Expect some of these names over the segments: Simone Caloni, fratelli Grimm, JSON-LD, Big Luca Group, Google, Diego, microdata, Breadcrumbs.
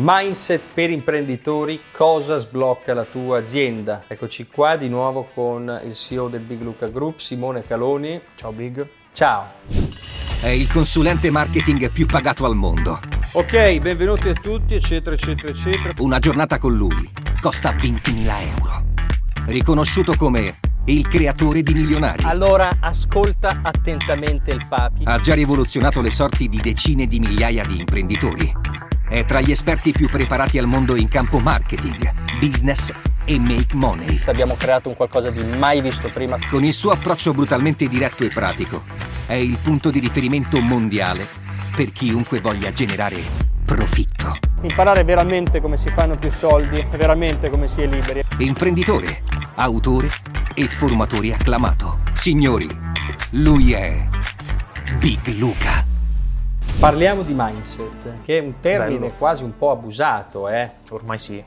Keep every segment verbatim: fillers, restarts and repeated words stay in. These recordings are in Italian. Mindset per imprenditori, cosa sblocca la tua azienda? Eccoci qua di nuovo con il C E O del Big Luca Group, Simone Caloni. Ciao Big. Ciao. È il consulente marketing più pagato al mondo. Ok, benvenuti a tutti, eccetera, eccetera, eccetera. Una giornata con lui costa ventimila euro. Riconosciuto come il creatore di milionari. Allora ascolta attentamente il papi. Ha già rivoluzionato le sorti di decine di migliaia di imprenditori. È tra gli esperti più preparati al mondo in campo marketing, business e make money. Abbiamo creato un qualcosa di mai visto prima. Con il suo approccio brutalmente diretto e pratico, è il punto di riferimento mondiale per chiunque voglia generare profitto. Imparare veramente come si fanno più soldi, veramente come si è liberi. Imprenditore, autore e formatore acclamato. Signori, lui è Big Luca. Parliamo di mindset, che è un termine Bello. Quasi un po' abusato, eh? Ormai sì.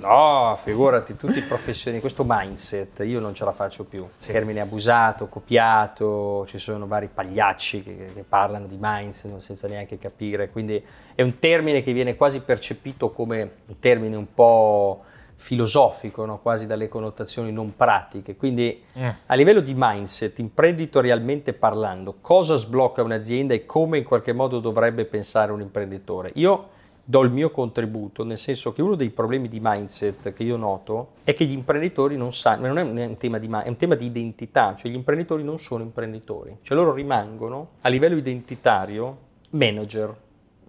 No, figurati, tutti i professionisti, questo mindset, io non ce la faccio più. Sì. Termine abusato, copiato, ci sono vari pagliacci che, che parlano di mindset senza neanche capire, quindi è un termine che viene quasi percepito come un termine un po' filosofico, no? Quasi dalle connotazioni non pratiche, quindi eh. a livello di mindset, imprenditorialmente parlando, cosa sblocca un'azienda e come in qualche modo dovrebbe pensare un imprenditore? Io do il mio contributo, nel senso che uno dei problemi di mindset che io noto è che gli imprenditori non sanno, non è un tema di, è un tema di identità, cioè gli imprenditori non sono imprenditori, cioè loro rimangono a livello identitario manager,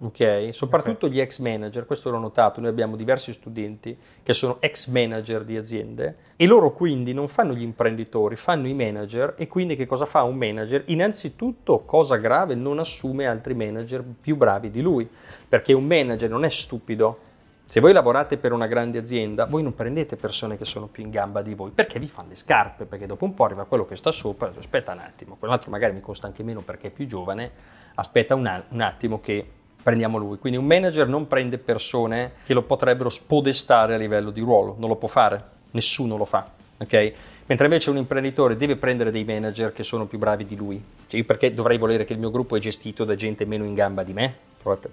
ok? Soprattutto okay. Gli ex manager, questo l'ho notato, noi abbiamo diversi studenti che sono ex manager di aziende e loro quindi non fanno gli imprenditori, fanno i manager e quindi che cosa fa un manager? Innanzitutto, cosa grave, non assume altri manager più bravi di lui, perché un manager non è stupido. Se voi lavorate per una grande azienda, voi non prendete persone che sono più in gamba di voi, perché vi fanno le scarpe, perché dopo un po' arriva quello che sta sopra, aspetta un attimo, quell'altro magari mi costa anche meno perché è più giovane, aspetta un, a- un attimo che prendiamo lui. Quindi un manager non prende persone che lo potrebbero spodestare a livello di ruolo, non lo può fare, nessuno lo fa, ok? Mentre invece un imprenditore deve prendere dei manager che sono più bravi di lui, cioè io perché dovrei volere che il mio gruppo è gestito da gente meno in gamba di me? Provate,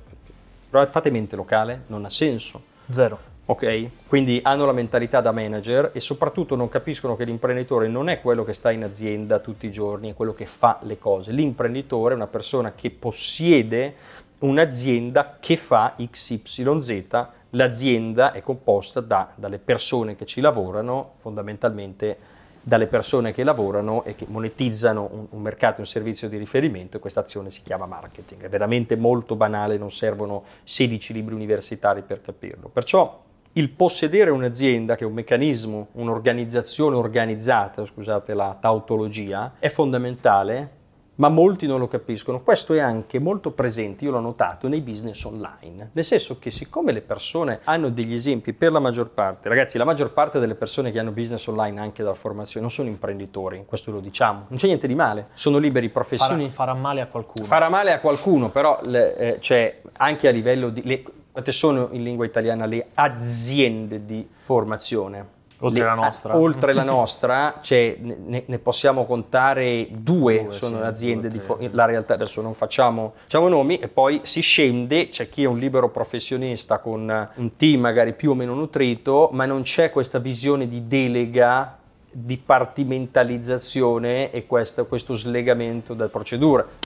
provate, fate mente locale, non ha senso. Zero. Ok? Quindi hanno la mentalità da manager e soprattutto non capiscono che l'imprenditore non è quello che sta in azienda tutti i giorni, è quello che fa le cose. L'imprenditore è una persona che possiede un'azienda che fa X Y Z, l'azienda è composta da, dalle persone che ci lavorano, fondamentalmente dalle persone che lavorano e che monetizzano un, un mercato, un servizio di riferimento, e questa azione si chiama marketing. È veramente molto banale, non servono sedici libri universitari per capirlo. Perciò il possedere un'azienda, che è un meccanismo, un'organizzazione organizzata, scusate la tautologia, è fondamentale, ma molti non lo capiscono. Questo è anche molto presente, io l'ho notato, nei business online, nel senso che siccome le persone hanno degli esempi, per la maggior parte, ragazzi, la maggior parte delle persone che hanno business online anche dalla formazione non sono imprenditori, questo lo diciamo, non c'è niente di male, sono liberi professionisti. Farà, farà male a qualcuno. Farà male a qualcuno, però le, eh, cioè, anche a livello di... Le, quante sono in lingua italiana le aziende di formazione? Oltre le, la nostra. A, oltre la nostra, cioè, ne, ne possiamo contare due, due sono sì, aziende due, di fo- la realtà, adesso non facciamo, facciamo nomi, e poi si scende, c'è chi è un libero professionista con un team magari più o meno nutrito, ma non c'è questa visione di delega, dipartimentalizzazione e questo, questo slegamento da procedure.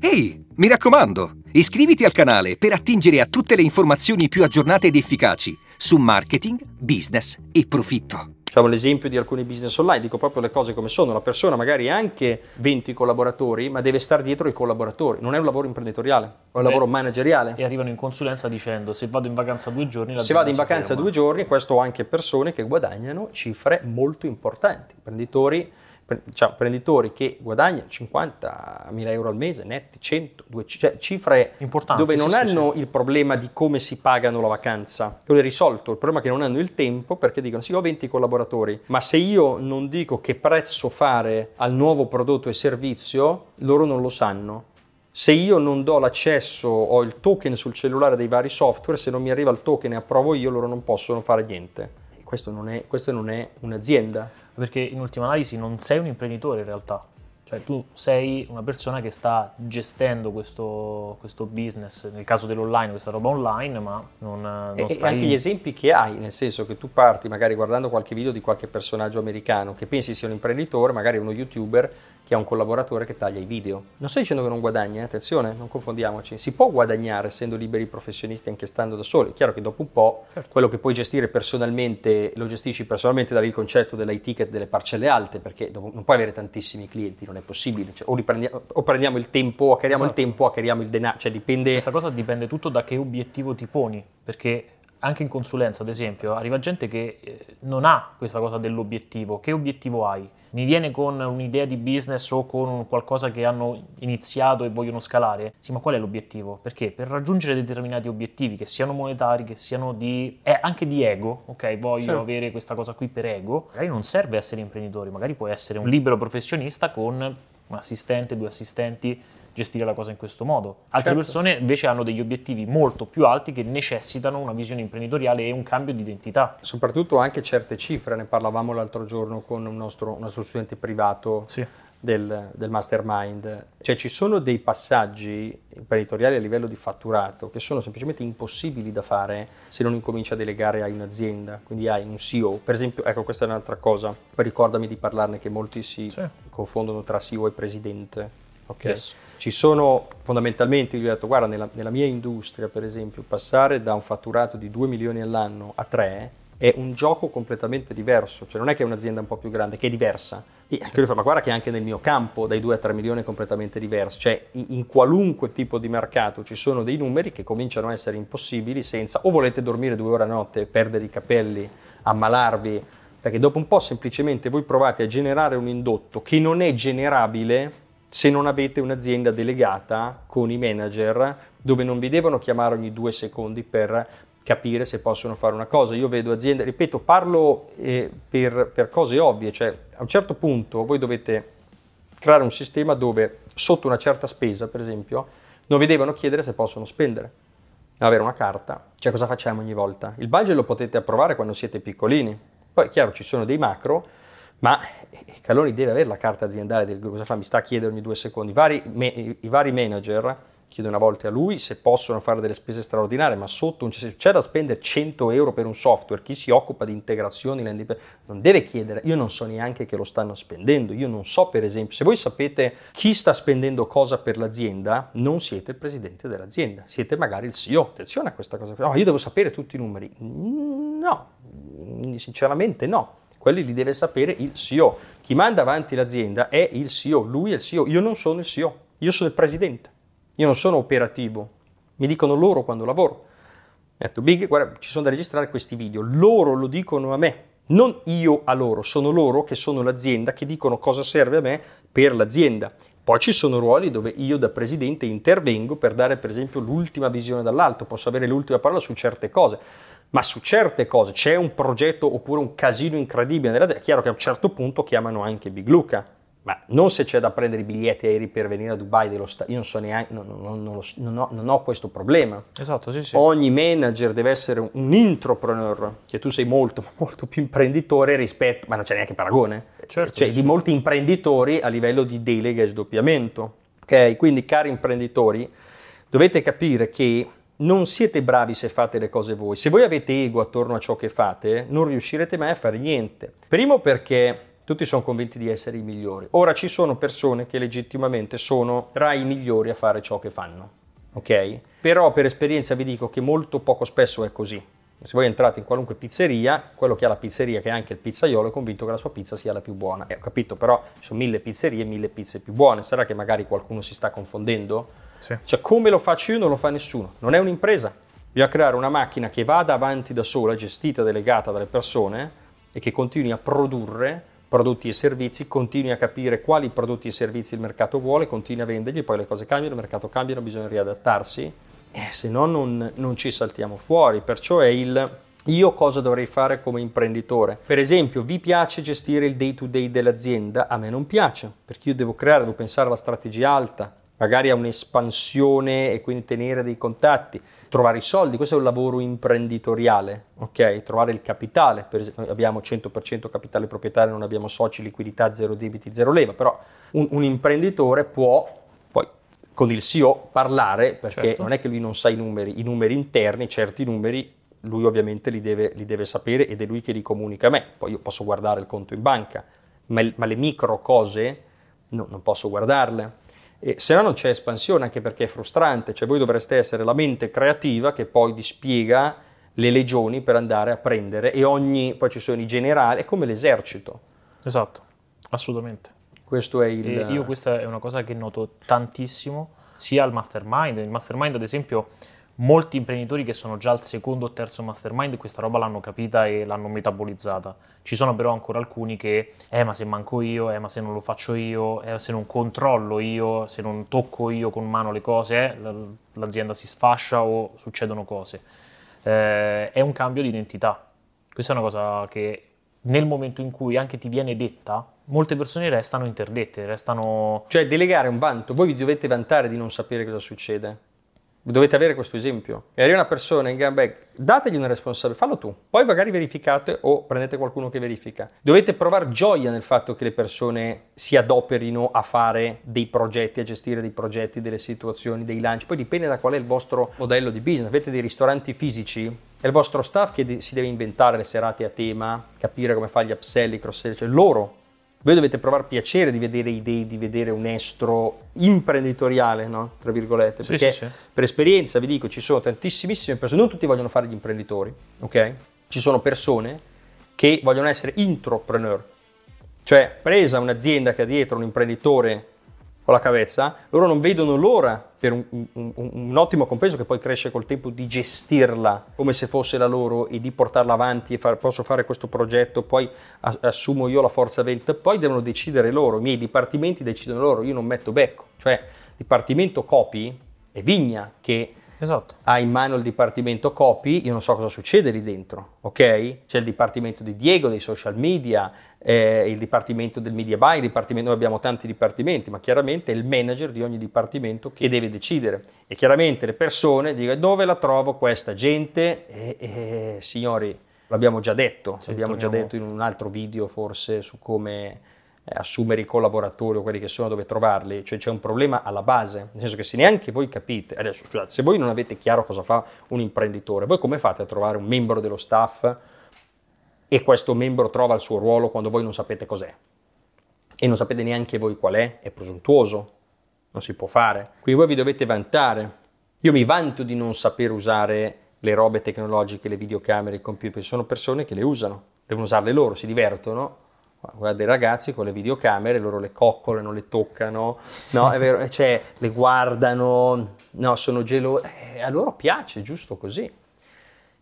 Ehi, hey, mi raccomando, iscriviti al canale per attingere a tutte le informazioni più aggiornate ed efficaci su marketing, business e profitto. Facciamo l'esempio di alcuni business online, dico proprio le cose come sono, la persona magari ha anche venti collaboratori, ma deve stare dietro i collaboratori, non è un lavoro imprenditoriale, è un Beh, lavoro manageriale. E arrivano in consulenza dicendo, se vado in vacanza due giorni... La se vado in vacanza ferma. due giorni, questo ho anche persone che guadagnano cifre molto importanti, imprenditori... Cioè, imprenditori che guadagnano cinquantamila euro al mese, netti, cento, duecento, cioè cifre importanti, dove non sì, hanno sì. il problema di come si pagano la vacanza, quello è risolto, il problema è che non hanno il tempo, perché dicono sì, ho venti collaboratori, ma se io non dico che prezzo fare al nuovo prodotto e servizio, loro non lo sanno. Se io non do l'accesso, ho il token sul cellulare dei vari software, se non mi arriva il token e approvo io, loro non possono fare niente. Questo non è, questo non è un'azienda. Perché in ultima analisi non sei un imprenditore in realtà. Cioè tu sei una persona che sta gestendo questo, questo business, nel caso dell'online, questa roba online, ma non, non e, stai... E anche gli esempi che hai, nel senso che tu parti magari guardando qualche video di qualche personaggio americano che pensi sia un imprenditore, magari uno youtuber che ha un collaboratore che taglia i video. Non sto dicendo che non guadagni, attenzione, non confondiamoci. Si può guadagnare essendo liberi professionisti anche stando da soli. È chiaro che dopo un po' certo. Quello che puoi gestire personalmente lo gestisci personalmente, da lì il concetto dell'e-ticket delle parcelle alte, perché dopo non puoi avere tantissimi clienti, non è possibile. Cioè, o, prendiamo, o prendiamo il tempo, o creiamo esatto. il tempo, o creiamo il denaro. Cioè, dipende... Questa cosa dipende tutto da che obiettivo ti poni, perché... Anche in consulenza, ad esempio, arriva gente che non ha questa cosa dell'obiettivo. Che obiettivo hai? Mi viene con un'idea di business o con qualcosa che hanno iniziato e vogliono scalare? Sì, ma qual è l'obiettivo? Perché per raggiungere determinati obiettivi, che siano monetari, che siano di... Eh, anche di ego, ok? Voglio sì. avere questa cosa qui per ego. Magari non serve essere imprenditori, magari puoi essere un libero professionista con un assistente, due assistenti, gestire la cosa in questo modo. Altre certo. persone invece hanno degli obiettivi molto più alti che necessitano una visione imprenditoriale e un cambio di identità. Soprattutto anche certe cifre, ne parlavamo l'altro giorno con un nostro, un nostro studente privato sì. del, del mastermind. Cioè ci sono dei passaggi imprenditoriali a livello di fatturato che sono semplicemente impossibili da fare se non incominci a delegare a un'azienda, quindi hai un C E O. Per esempio, ecco questa è un'altra cosa, poi ricordami di parlarne che molti si sì. confondono tra C E O e presidente. Okay. Yes. Ci sono fondamentalmente, io ho detto guarda nella, nella mia industria per esempio passare da un fatturato di due milioni all'anno a tre è un gioco completamente diverso, cioè non è che è un'azienda un po' più grande, che è diversa. E anche lui fa, ma guarda che anche nel mio campo dai due a tre milioni è completamente diverso, cioè in qualunque tipo di mercato ci sono dei numeri che cominciano a essere impossibili senza o volete dormire due ore a notte, perdere i capelli, ammalarvi, perché dopo un po' semplicemente voi provate a generare un indotto che non è generabile se non avete un'azienda delegata con i manager dove non vi devono chiamare ogni due secondi per capire se possono fare una cosa. Io vedo aziende, ripeto, parlo eh, per, per cose ovvie, cioè a un certo punto voi dovete creare un sistema dove sotto una certa spesa, per esempio, non vi devono chiedere se possono spendere, avere una carta. Cioè cosa facciamo ogni volta? Il budget lo potete approvare quando siete piccolini, poi è chiaro ci sono dei macro, ma Caloni deve avere la carta aziendale del gruppo, mi sta a chiedere ogni due secondi, i vari, me, i vari manager chiedono una volta a lui se possono fare delle spese straordinarie, ma sotto se c'è da spendere cento euro per un software, chi si occupa di integrazioni non deve chiedere, io non so neanche che lo stanno spendendo, io non so per esempio, se voi sapete chi sta spendendo cosa per l'azienda, non siete il presidente dell'azienda, siete magari il C E O, attenzione a questa cosa, no, io devo sapere tutti i numeri, no, sinceramente no. Quelli li deve sapere il C E O. Chi manda avanti l'azienda è il C E O, lui è il C E O, io non sono il C E O, io sono il presidente, io non sono operativo, mi dicono loro quando lavoro. Ho detto, Big, guarda, ci sono da registrare questi video, loro lo dicono a me, non io a loro, sono loro che sono l'azienda, che dicono cosa serve a me per l'azienda. Poi ci sono ruoli dove io da presidente intervengo per dare per esempio l'ultima visione dall'alto, posso avere l'ultima parola su certe cose. Ma su certe cose c'è un progetto oppure un casino incredibile nell'azienda, è chiaro che a un certo punto chiamano anche Big Luca, ma non se c'è da prendere i biglietti aerei per venire a Dubai dello Stato, io non so neanche, non, non, non, non, ho, non ho questo problema. Esatto, sì, sì. Ogni manager deve essere un intrapreneur, cioè tu sei molto, molto più imprenditore rispetto, ma non c'è neanche paragone, certo, cioè sì, di sì. molti imprenditori a livello di delega e sdoppiamento, ok? Quindi cari imprenditori, dovete capire che non siete bravi se fate le cose voi. Se voi avete ego attorno a ciò che fate, non riuscirete mai a fare niente. Primo perché tutti sono convinti di essere i migliori. Ora ci sono persone che legittimamente sono tra i migliori a fare ciò che fanno, ok? Però per esperienza vi dico che molto poco spesso è così. Se voi entrate in qualunque pizzeria, quello che ha la pizzeria, che è anche il pizzaiolo, è convinto che la sua pizza sia la più buona. Eh, ho capito, però ci sono mille pizzerie e mille pizze più buone. Sarà che magari qualcuno si sta confondendo? Sì. Cioè come lo faccio io non lo fa nessuno, non è un'impresa, bisogna creare una macchina che vada avanti da sola, gestita, delegata dalle persone e che continui a produrre prodotti e servizi, continui a capire quali prodotti e servizi il mercato vuole, continui a venderli, poi le cose cambiano, il mercato cambia, bisogna riadattarsi, eh, se no non, non ci saltiamo fuori, perciò è il io cosa dovrei fare come imprenditore. Per esempio, vi piace gestire il day to day dell'azienda? A me non piace, perché io devo creare, devo pensare alla strategia alta, magari a un'espansione e quindi tenere dei contatti, trovare i soldi, questo è un lavoro imprenditoriale, ok? Trovare il capitale, per esempio, noi abbiamo cento per cento capitale proprietario, non abbiamo soci, liquidità, zero debiti, zero leva, però un, un imprenditore può poi con il C E O parlare, perché certo, non è che lui non sa i numeri, i numeri interni, certi numeri, lui ovviamente li deve, li deve sapere ed è lui che li comunica a me, poi io posso guardare il conto in banca, ma, il, ma le micro cose no, non posso guardarle. E se no non c'è espansione, anche perché è frustrante, cioè voi dovreste essere la mente creativa che poi dispiega le legioni per andare a prendere e ogni, poi ci sono i generali, è come l'esercito. Esatto, assolutamente. Questo è il... E io questa è una cosa che noto tantissimo, sia al mastermind, il mastermind ad esempio molti imprenditori che sono già al secondo o terzo mastermind questa roba l'hanno capita e l'hanno metabolizzata. Ci sono però ancora alcuni che, eh ma se manco io, eh ma se non lo faccio io, eh se non controllo io, se non tocco io con mano le cose, eh, l'azienda si sfascia o succedono cose. Eh, è un cambio di identità. Questa è una cosa che nel momento in cui anche ti viene detta, molte persone restano interdette, restano... Cioè delegare un vanto, voi vi dovete vantare di non sapere cosa succede. Dovete avere questo esempio. E arriva una persona in comeback, dategli una responsabilità, fallo tu. Poi magari verificate o prendete qualcuno che verifica. Dovete provare gioia nel fatto che le persone si adoperino a fare dei progetti, a gestire dei progetti, delle situazioni, dei lanci. Poi dipende da qual è il vostro modello di business. Avete dei ristoranti fisici, è il vostro staff che si deve inventare le serate a tema, capire come fare gli upsell, i cross-sell, cioè loro. Voi dovete provare piacere di vedere idee, di vedere un estro imprenditoriale, no? Tra virgolette, sì, perché sì, sì. Per esperienza vi dico, ci sono tantissime persone, non tutti vogliono fare gli imprenditori, ok? Ci sono persone che vogliono essere intrapreneur, cioè presa un'azienda che ha dietro un imprenditore con la cavezza, loro non vedono l'ora per un, un, un ottimo compenso che poi cresce col tempo di gestirla come se fosse la loro e di portarla avanti e far, posso fare questo progetto, poi assumo io la forza vendita, poi devono decidere loro, i miei dipartimenti decidono loro, io non metto becco, cioè dipartimento copy è Vigna che esatto. Ha in mano il dipartimento copy, io non so cosa succede lì dentro, ok? C'è il dipartimento di Diego, dei social media, eh, il dipartimento del media buy, il dipartimento, noi abbiamo tanti dipartimenti, ma chiaramente è il manager di ogni dipartimento che deve decidere. E chiaramente le persone dicono, dove la trovo questa gente? Eh, eh, signori, l'abbiamo già detto, sì, l'abbiamo torniamo. già detto in un altro video forse su come... assumere i collaboratori o quelli che sono, dove trovarli, cioè c'è un problema alla base, nel senso che se neanche voi capite, adesso scusate, se voi non avete chiaro cosa fa un imprenditore, voi come fate a trovare un membro dello staff e questo membro trova il suo ruolo quando voi non sapete cos'è e non sapete neanche voi qual è? È presuntuoso, non si può fare, quindi voi vi dovete vantare. Io mi vanto di non saper usare le robe tecnologiche, le videocamere, i computer, ci sono persone che le usano, devono usarle loro, si divertono. Guarda i ragazzi con le videocamere, loro le coccole, non le toccano, no, è vero, cioè, le guardano, no, sono gelosi, eh, a loro piace, giusto così,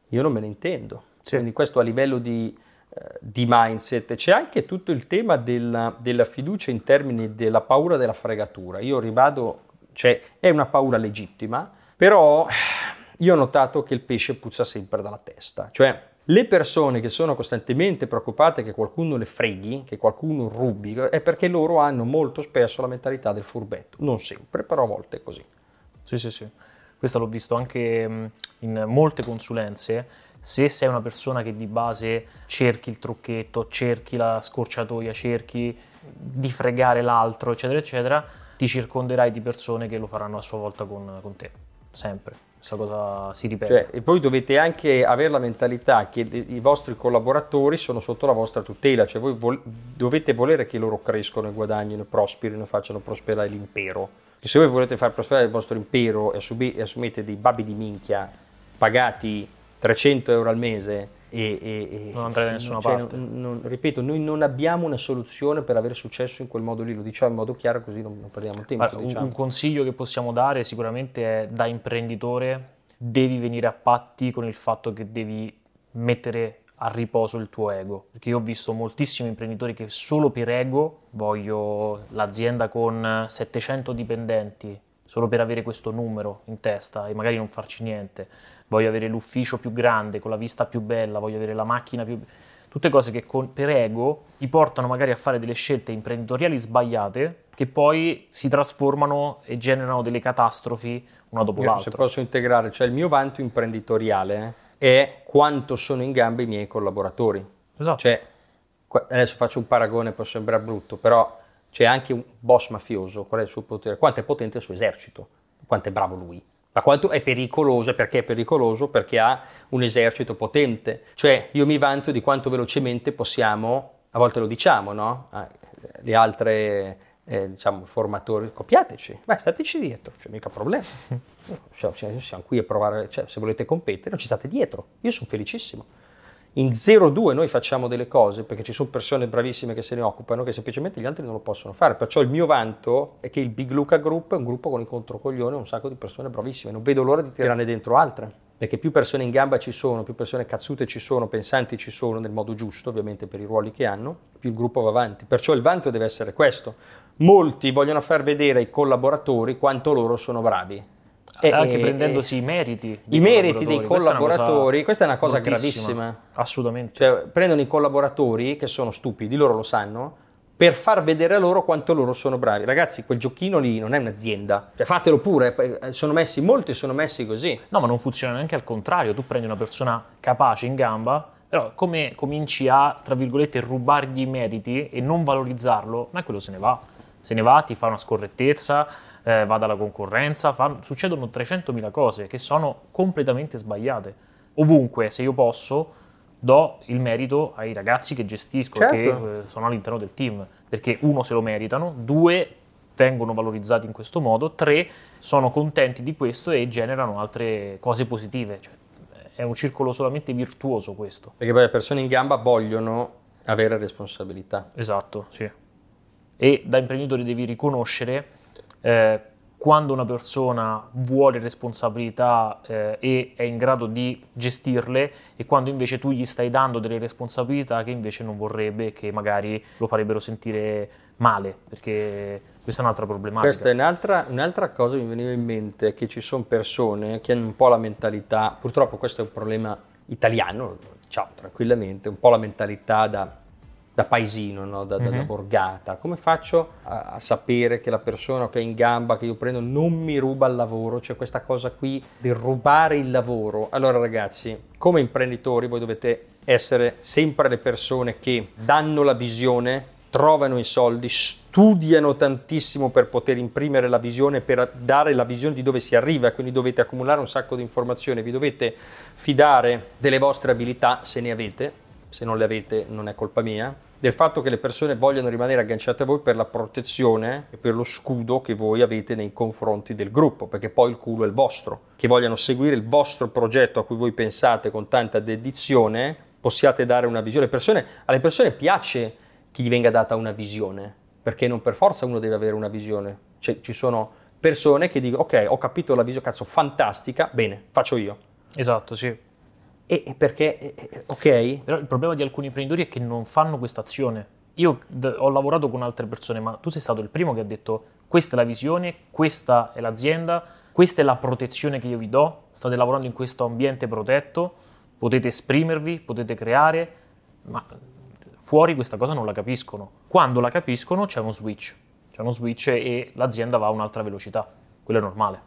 io non me ne intendo, sì. Quindi questo a livello di, eh, di mindset, c'è anche tutto il tema della, della fiducia in termini della paura della fregatura, io ribado, cioè è una paura legittima, però io ho notato che il pesce puzza sempre dalla testa, cioè... Le persone che sono costantemente preoccupate che qualcuno le freghi, che qualcuno rubi, è perché loro hanno molto spesso la mentalità del furbetto. Non sempre, però a volte è così. Sì, sì, sì. Questo l'ho visto anche in molte consulenze. Se sei una persona che di base cerchi il trucchetto, cerchi la scorciatoia, cerchi di fregare l'altro, eccetera, eccetera, ti circonderai di persone che lo faranno a sua volta con, con te, sempre. Questa cosa si ripete. Cioè, voi dovete anche avere la mentalità che i vostri collaboratori sono sotto la vostra tutela, cioè voi vol- dovete volere che loro crescono e guadagnino, prosperino e facciano prosperare l'impero. Che se voi volete far prosperare il vostro impero e, assubi- e assumete dei babbi di minchia pagati trecento euro al mese e, e, e non andrete da nessuna cioè, parte. Non, non, ripeto, noi non abbiamo una soluzione per avere successo in quel modo lì, lo diciamo in modo chiaro così non, non perdiamo tempo. Allora, diciamo. Un consiglio che possiamo dare sicuramente è da imprenditore devi venire a patti con il fatto che devi mettere a riposo il tuo ego, perché io ho visto moltissimi imprenditori che solo per ego voglio l'azienda con settecento dipendenti, solo per avere questo numero in testa e magari non farci niente, voglio avere l'ufficio più grande, con la vista più bella, voglio avere la macchina più... tutte cose che con, per ego ti portano magari a fare delle scelte imprenditoriali sbagliate che poi si trasformano e generano delle catastrofi una dopo l'altra. Se posso integrare, cioè il mio vanto imprenditoriale è quanto sono in gamba i miei collaboratori. Esatto. Cioè, adesso faccio un paragone, può sembrare brutto, però c'è anche un boss mafioso, qual è il suo potere? Quanto è potente il suo esercito, quanto è bravo lui. Ma quanto è pericoloso? Perché è pericoloso? Perché ha un esercito potente. Cioè io mi vanto di quanto velocemente possiamo, a volte lo diciamo, no? Le altre, eh, diciamo, formatori, copiateci, beh, stateci dietro, c'è mica problema. Cioè, siamo qui a provare, cioè, se volete competere, non ci state dietro. Io sono felicissimo. In zero due noi facciamo delle cose perché ci sono persone bravissime che se ne occupano che semplicemente gli altri non lo possono fare. Perciò il mio vanto è che il Big Luca Group è un gruppo con il controcoglione, un sacco di persone bravissime. Non vedo l'ora di tirarne dentro altre. Perché più persone in gamba ci sono, più persone cazzute ci sono, pensanti ci sono, nel modo giusto ovviamente per i ruoli che hanno, più il gruppo va avanti. Perciò il vanto deve essere questo. Molti vogliono far vedere ai collaboratori quanto loro sono bravi. E, anche e, prendendosi e, i meriti dei i meriti collaboratori. dei collaboratori, questa è una cosa, è una cosa gravissima, assolutamente. Cioè, prendono i collaboratori che sono stupidi, loro lo sanno, per far vedere a loro quanto loro sono bravi. Ragazzi, quel giochino lì non è un'azienda, cioè, fatelo pure, sono messi, molti sono messi così. No, ma non funziona neanche al contrario, tu prendi una persona capace in gamba, però come cominci a, tra virgolette, rubargli i meriti e non valorizzarlo, ma quello se ne va. Se ne va, ti fa una scorrettezza, eh, va dalla concorrenza, fa, succedono trecentomila cose che sono completamente sbagliate. Ovunque, se io posso, do il merito ai ragazzi che gestisco, certo, che eh, sono all'interno del team, perché uno se lo meritano, due vengono valorizzati in questo modo, tre sono contenti di questo e generano altre cose positive. Cioè, è un circolo solamente virtuoso questo. Perché poi le persone in gamba vogliono avere responsabilità. Esatto, sì. E da imprenditore devi riconoscere eh, quando una persona vuole responsabilità eh, e è in grado di gestirle e quando invece tu gli stai dando delle responsabilità che invece non vorrebbe, che magari lo farebbero sentire male, perché questa è un'altra problematica. Questa è un'altra, un'altra cosa che mi veniva in mente, che ci sono persone che hanno un po' la mentalità, purtroppo questo è un problema italiano, ciao, tranquillamente, un po' la mentalità da... da paesino, no? da, da, mm-hmm. da borgata. Come faccio a, a sapere che la persona che è in gamba, che io prendo, non mi ruba il lavoro? C'è questa cosa qui di rubare il lavoro. Allora ragazzi, come imprenditori voi dovete essere sempre le persone che danno la visione, trovano i soldi, studiano tantissimo per poter imprimere la visione, per dare la visione di dove si arriva, quindi dovete accumulare un sacco di informazioni, vi dovete fidare delle vostre abilità se ne avete. Se non le avete non è colpa mia, del fatto che le persone vogliono rimanere agganciate a voi per la protezione e per lo scudo che voi avete nei confronti del gruppo, perché poi il culo è il vostro, che vogliono seguire il vostro progetto a cui voi pensate con tanta dedizione, possiate dare una visione. Persone, alle persone piace che gli venga data una visione, perché non per forza uno deve avere una visione, cioè, ci sono persone che dicono ok, ho capito la visione, cazzo, fantastica, bene, faccio io. Esatto, sì. E perché, ok? Però il problema di alcuni imprenditori è che non fanno questa azione. Io ho lavorato con altre persone, ma tu sei stato il primo che ha detto questa è la visione, questa è l'azienda, questa è la protezione che io vi do, state lavorando in questo ambiente protetto, potete esprimervi, potete creare, ma fuori questa cosa non la capiscono. Quando la capiscono c'è uno switch, c'è uno switch e l'azienda va a un'altra velocità, quello è normale.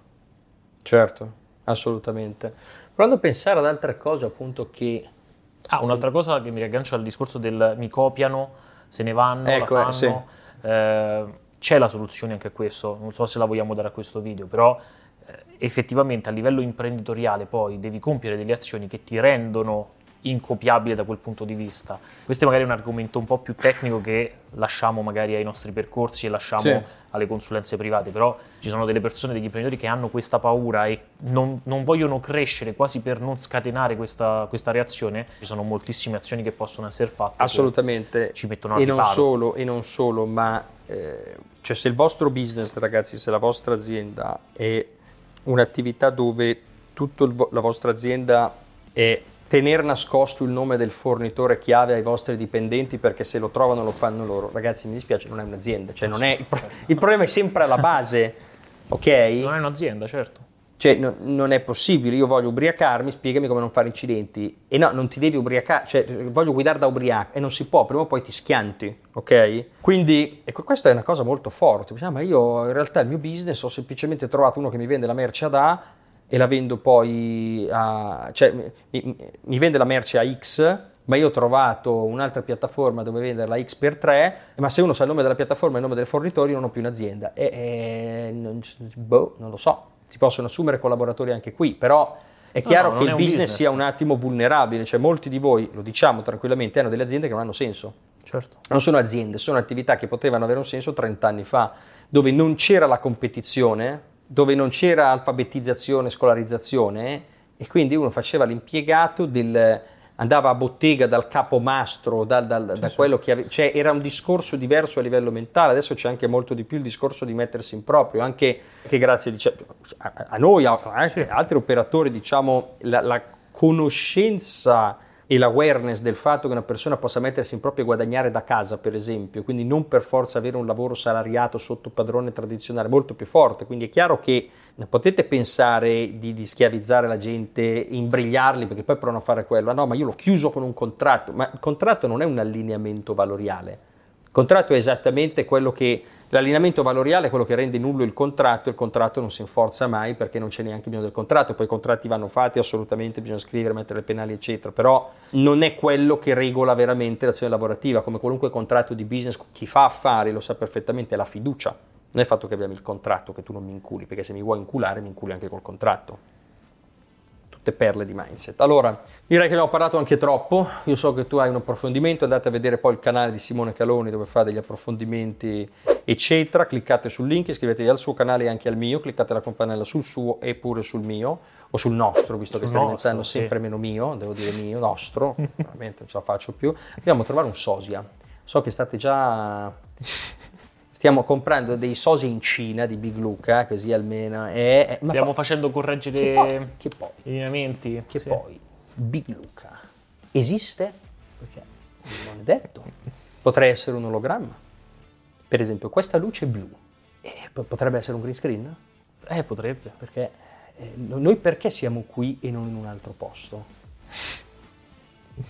Certo, assolutamente. Provando a pensare ad altre cose, appunto, che... Ah, un'altra cosa che mi riaggancio al discorso del mi copiano, se ne vanno, ecco, la fanno. Sì. Eh, c'è la soluzione anche a questo, non so se la vogliamo dare a questo video, però eh, effettivamente a livello imprenditoriale poi devi compiere delle azioni che ti rendono incopiabile da quel punto di vista. Questo è magari un argomento un po' più tecnico che lasciamo magari ai nostri percorsi e lasciamo sì. alle consulenze private, però ci sono delle persone, degli imprenditori che hanno questa paura e non, non vogliono crescere quasi per non scatenare questa, questa reazione. Ci sono moltissime azioni che possono essere fatte. Assolutamente. Ci mettono a e non solo, e non solo, ma eh, cioè se il vostro business, ragazzi, se la vostra azienda è un'attività dove tutta vo- la vostra azienda è tener nascosto il nome del fornitore chiave ai vostri dipendenti perché se lo trovano lo fanno loro. Ragazzi, mi dispiace, non è un'azienda, cioè non è il, pro- il problema è sempre alla base, ok? Non è un'azienda, certo. Cioè, no, non è possibile, io voglio ubriacarmi, spiegami come non fare incidenti. E no, non ti devi ubriacare, cioè voglio guidare da ubriaco e non si può, prima o poi ti schianti, ok? Quindi, ecco, questa è una cosa molto forte. Ah, ma io in realtà il mio business ho semplicemente trovato uno che mi vende la merce ad A e la vendo poi a... cioè mi, mi vende la merce a X, ma io ho trovato un'altra piattaforma dove venderla X per tre, ma se uno sa il nome della piattaforma e il nome del fornitore, io non ho più un'azienda. E, e non, boh, non lo so. Si possono assumere collaboratori anche qui, però è chiaro no, no, che il business, business sia un attimo vulnerabile, cioè molti di voi, lo diciamo tranquillamente, hanno delle aziende che non hanno senso. Certo. Non sono aziende, sono attività che potevano avere un senso trent'anni fa, dove non c'era la competizione, dove non c'era alfabetizzazione, scolarizzazione, e quindi uno faceva l'impiegato del... andava a bottega dal capomastro, dal, dal, sì, da sì. quello che ave... cioè era un discorso diverso a livello mentale. Adesso c'è anche molto di più il discorso di mettersi in proprio, anche che grazie diciamo, a, a noi, a, anche sì. altri operatori, diciamo la, la conoscenza e l'awareness del fatto che una persona possa mettersi in proprio e guadagnare da casa, per esempio, quindi non per forza avere un lavoro salariato sotto padrone tradizionale, molto più forte. Quindi è chiaro che non potete pensare di, di schiavizzare la gente, imbrigliarli, perché poi provano a fare quello. Ah no, ma io l'ho chiuso con un contratto. Ma il contratto non è un allineamento valoriale. Il contratto è esattamente quello che... L'allineamento valoriale è quello che rende nullo il contratto, il contratto non si inforza mai perché non c'è neanche bisogno del contratto, poi i contratti vanno fatti assolutamente, bisogna scrivere, mettere le penali eccetera, però non è quello che regola veramente l'azione lavorativa, come qualunque contratto di business, chi fa affari lo sa perfettamente, è la fiducia, non è il fatto che abbiamo il contratto, che tu non mi inculi, perché se mi vuoi inculare mi inculi anche col contratto. Perle di mindset. Allora, direi che abbiamo parlato anche troppo. Io so che tu hai un approfondimento, andate a vedere poi il canale di Simone Caloni dove fa degli approfondimenti eccetera, cliccate sul link, iscrivetevi al suo canale e anche al mio, cliccate la campanella sul suo e pure sul mio o sul nostro, visto sul che sta diventando sì. sempre meno mio, devo dire mio, nostro, veramente non ce la faccio più. Dobbiamo trovare un sosia. So che state già stiamo comprando dei sosi in Cina di Big Luca, così almeno. Eh, Stiamo po- facendo correggere che poi, che poi, i lineamenti. Che sì. poi Big Luca esiste? Perché non è detto. Potrei essere un ologramma. Per esempio, questa luce blu eh, potrebbe essere un green screen? Eh, potrebbe. Perché eh, noi perché siamo qui e non in un altro posto?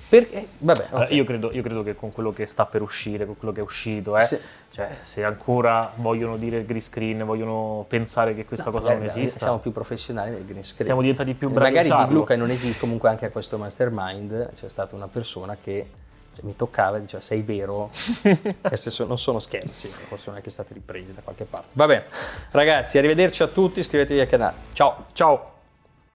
Perché, vabbè, okay. io, credo, io credo che con quello che sta per uscire, con quello che è uscito, eh, se, cioè, se ancora vogliono dire il green screen, vogliono pensare che questa no, cosa non esista. Siamo più professionali nel green screen. Siamo diventati più bravi. Magari Big Luca non esiste, comunque anche a questo mastermind c'è stata una persona che cioè, mi toccava e diceva sei vero, queste so, non sono scherzi, forse sono anche state riprese da qualche parte. Vabbè, ragazzi, arrivederci a tutti, iscrivetevi al canale. Ciao, ciao.